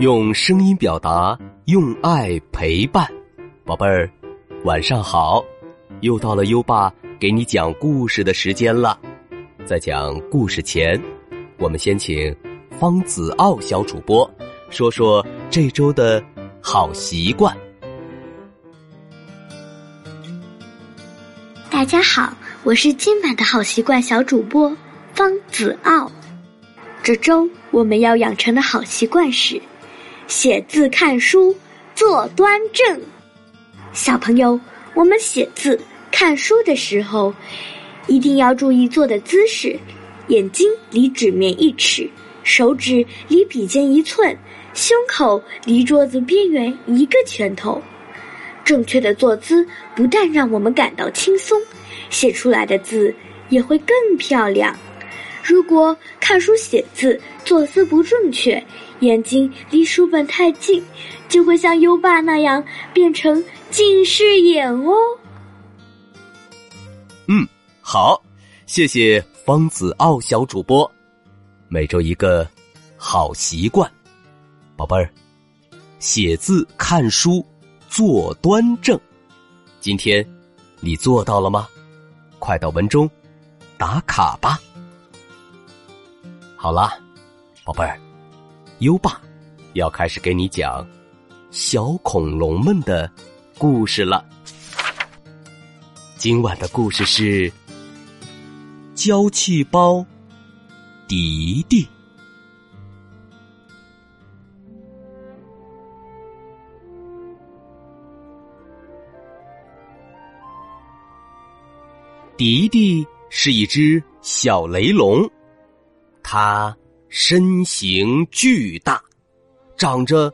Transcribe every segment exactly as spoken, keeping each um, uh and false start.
用声音表达，用爱陪伴。宝贝儿，晚上好，又到了优爸给你讲故事的时间了。在讲故事前，我们先请方子傲小主播说说这周的好习惯。大家好，我是今晚的好习惯小主播方子傲。这周我们要养成的好习惯是写字、看书、坐端正。小朋友，我们写字看书的时候一定要注意坐的姿势，眼睛离纸面一尺，手指离笔尖一寸，胸口离桌子边缘一个拳头。正确的坐姿不但让我们感到轻松，写出来的字也会更漂亮。如果看书写字坐姿不正确，眼睛离书本太近，就会像优爸那样变成近视眼哦。嗯，好，谢谢方子傲小主播。每周一个好习惯，宝贝儿，写字、看书、坐端正。今天你做到了吗？快到文中打卡吧。好啦，宝贝儿，优爸要开始给你讲小恐龙们的故事了。今晚的故事是娇气包迪迪。迪迪是一只小雷龙，它身形巨大，长着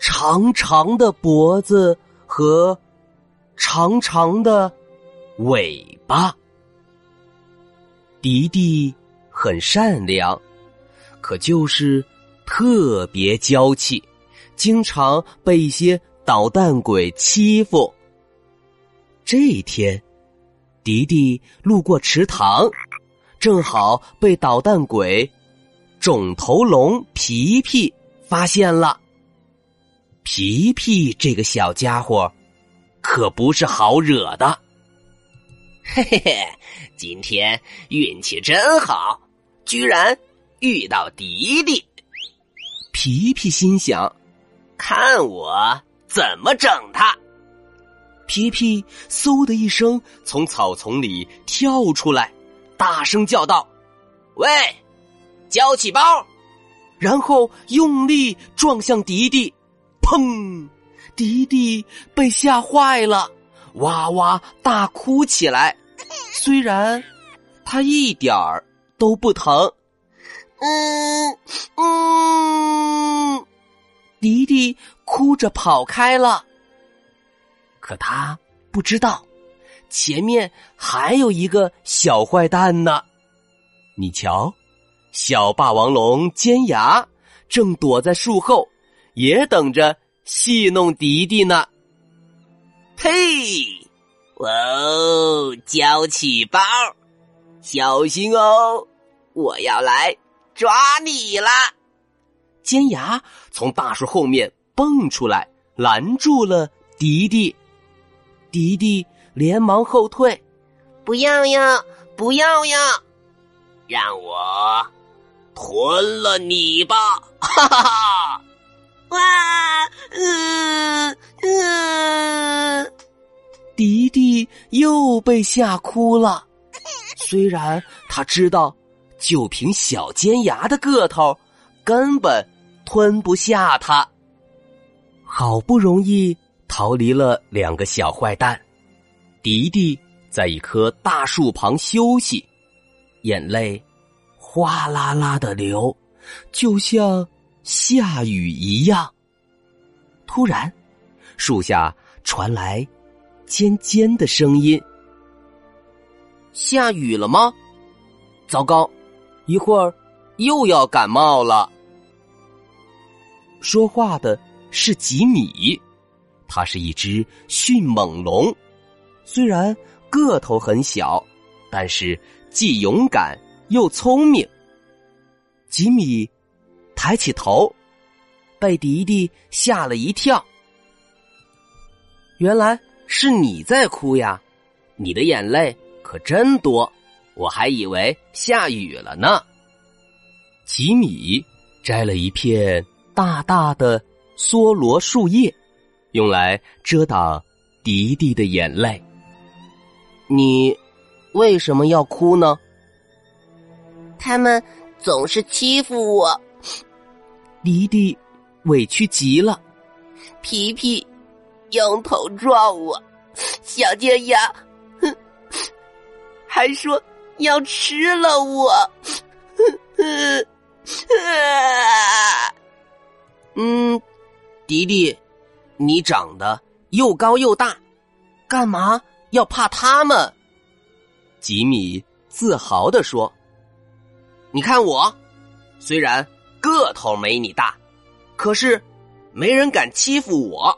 长长的脖子和长长的尾巴。迪迪很善良，可就是特别娇气，经常被一些捣蛋鬼欺负。这一天，迪迪路过池塘，正好被捣蛋鬼肿头龙皮皮发现了。皮皮这个小家伙可不是好惹的。嘿嘿嘿，今天运气真好，居然遇到迪迪。皮皮心想，看我怎么整他。皮皮嗖的一声从草丛里跳出来，大声叫道，喂，娇气包！然后用力撞向迪迪，砰！迪迪被吓坏了，哇哇大哭起来，虽然他一点儿都不疼。嗯嗯，迪迪哭着跑开了。可他不知道，前面还有一个小坏蛋呢。你瞧，小霸王龙尖牙正躲在树后，也等着戏弄迪迪呢。嘿，哇哦，娇气包，小心哦，我要来抓你了！尖牙从大树后面蹦出来，拦住了迪迪。迪迪连忙后退，不要呀，不要呀，让我吞了你吧！哈哈哈！哇，嗯嗯，迪迪又被吓哭了。虽然他知道，就凭小尖牙的个头，根本吞不下他。好不容易逃离了两个小坏蛋，迪迪在一棵大树旁休息，眼泪哗啦啦的流，就像下雨一样。突然，树下传来尖尖的声音，下雨了吗？糟糕，一会儿又要感冒了。说话的是吉米，它是一只迅猛龙，虽然个头很小，但是既勇敢又聪明。吉米抬起头，被迪迪吓了一跳。原来是你在哭呀，你的眼泪可真多，我还以为下雨了呢。吉米摘了一片大大的梭罗树叶，用来遮挡迪迪的眼泪。你为什么要哭呢？他们总是欺负我。迪迪委屈极了。皮皮用头撞我，小尖牙还说要吃了我。嗯，迪迪，你长得又高又大，干嘛要怕他们？吉米自豪地说。你看我，虽然个头没你大，可是没人敢欺负我，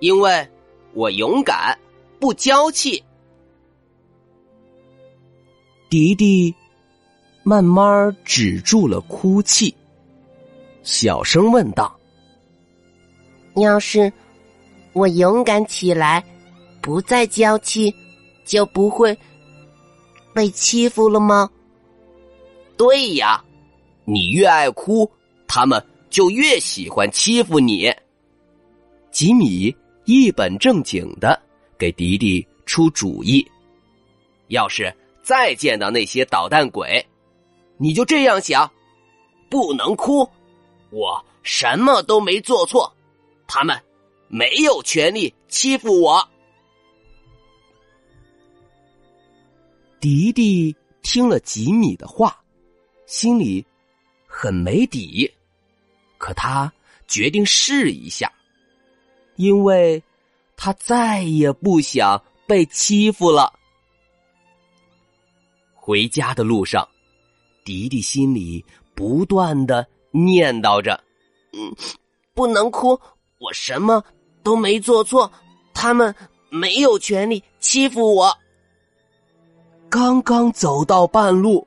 因为我勇敢，不娇气。迪迪慢慢止住了哭泣，小声问道，要是我勇敢起来，不再娇气，就不会被欺负了吗？对呀，你越爱哭，他们就越喜欢欺负你。吉米一本正经地给迪迪出主意，要是再见到那些捣蛋鬼，你就这样想，不能哭，我什么都没做错，他们没有权利欺负我。迪迪听了吉米的话，心里很没底，可他决定试一下，因为他再也不想被欺负了。回家的路上，迪迪心里不断地念叨着，嗯，不能哭，我什么都没做错，他们没有权利欺负我。刚刚走到半路，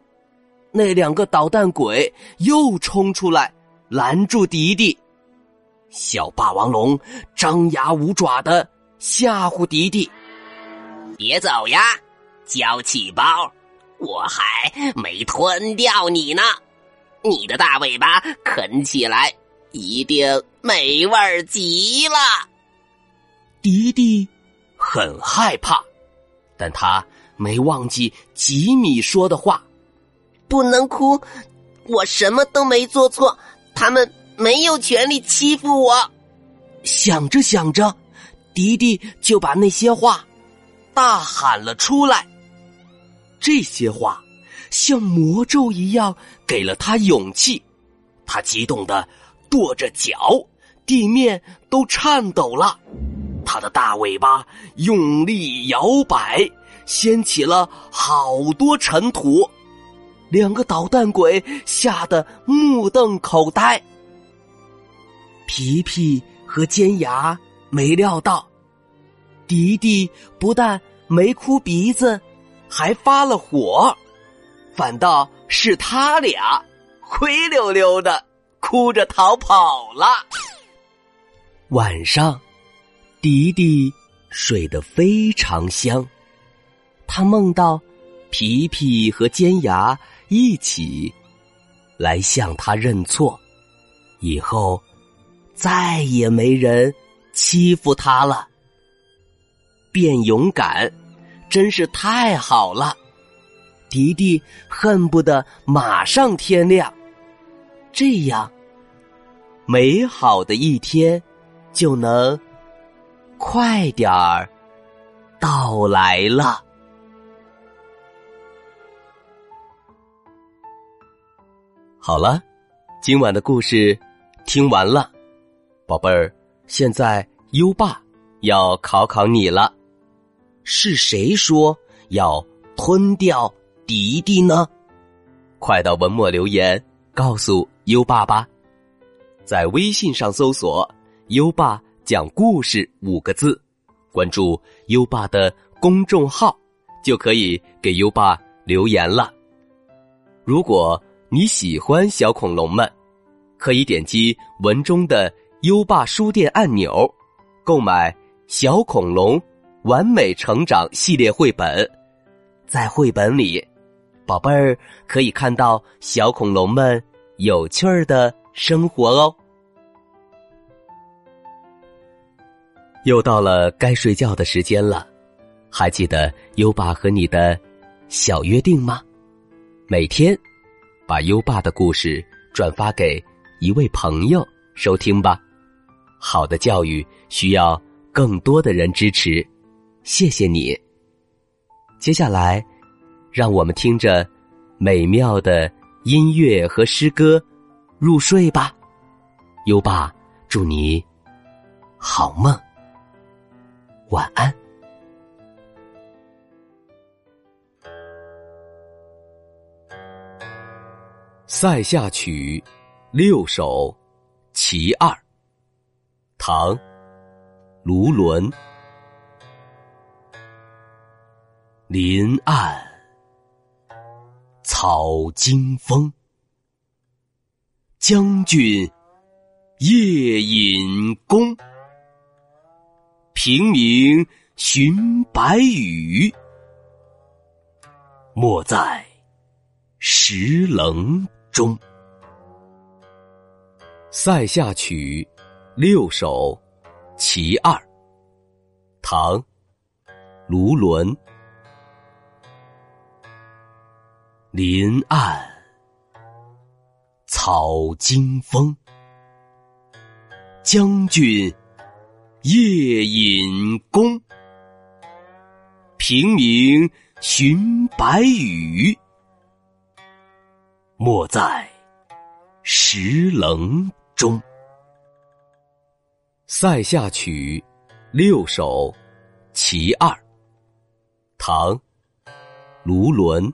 那两个捣蛋鬼又冲出来拦住迪迪，小霸王龙张牙舞爪地吓唬迪迪，别走呀，娇气包，我还没吞掉你呢，你的大尾巴啃起来一定美味儿极了。迪迪很害怕，但他没忘记吉米说的话，不能哭，我什么都没做错，他们没有权利欺负我。想着想着，迪迪就把那些话大喊了出来。这些话像魔咒一样给了他勇气，他激动地跺着脚，地面都颤抖了，他的大尾巴用力摇摆，掀起了好多尘土。两个捣蛋鬼吓得目瞪口呆，皮皮和尖牙没料到，迪迪不但没哭鼻子，还发了火，反倒是他俩灰溜溜的哭着逃跑了。晚上，迪迪睡得非常香，他梦到皮皮和尖牙一起来向他认错，以后再也没人欺负他了。变勇敢真是太好了，迪迪恨不得马上天亮，这样美好的一天就能快点儿到来了。好了，今晚的故事听完了，宝贝儿，现在优爸要考考你了，是谁说要吞掉迪迪呢？快到文末留言告诉优爸吧，在微信上搜索优爸讲故事五个字，关注优爸的公众号，就可以给优爸留言了。如果你喜欢小恐龙们，可以点击文中的优爸书店按钮，购买小恐龙完美成长系列绘本。在绘本里，宝贝儿可以看到小恐龙们有趣儿的生活哦。又到了该睡觉的时间了，还记得优爸和你的小约定吗？每天把优爸的故事转发给一位朋友收听吧。好的教育需要更多的人支持，谢谢你。接下来让我们听着美妙的音乐和诗歌入睡吧。优爸祝你好梦，晚安。塞下曲六首其二，唐·卢纶。林暗草惊风，将军夜引弓。平明寻白羽，没在石棱中。塞下曲六首其二，唐·卢纶。林暗草惊风，将军夜引弓。平明寻白羽，没在石棱中。塞下曲六首其二，唐·卢纶。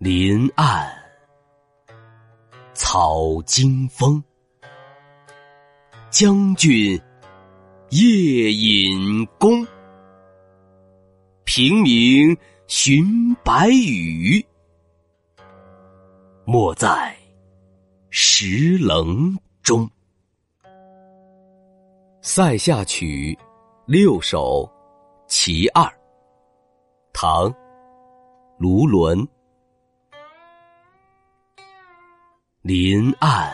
林暗草惊风，将军夜引弓。平明寻白羽，没在石棱中。塞下曲六首其二，唐·卢纶。林暗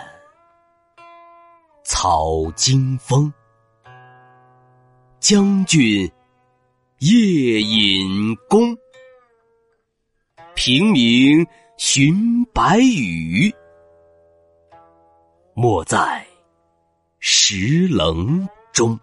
草惊风，将军夜引弓。平明寻白羽，没在石棱中。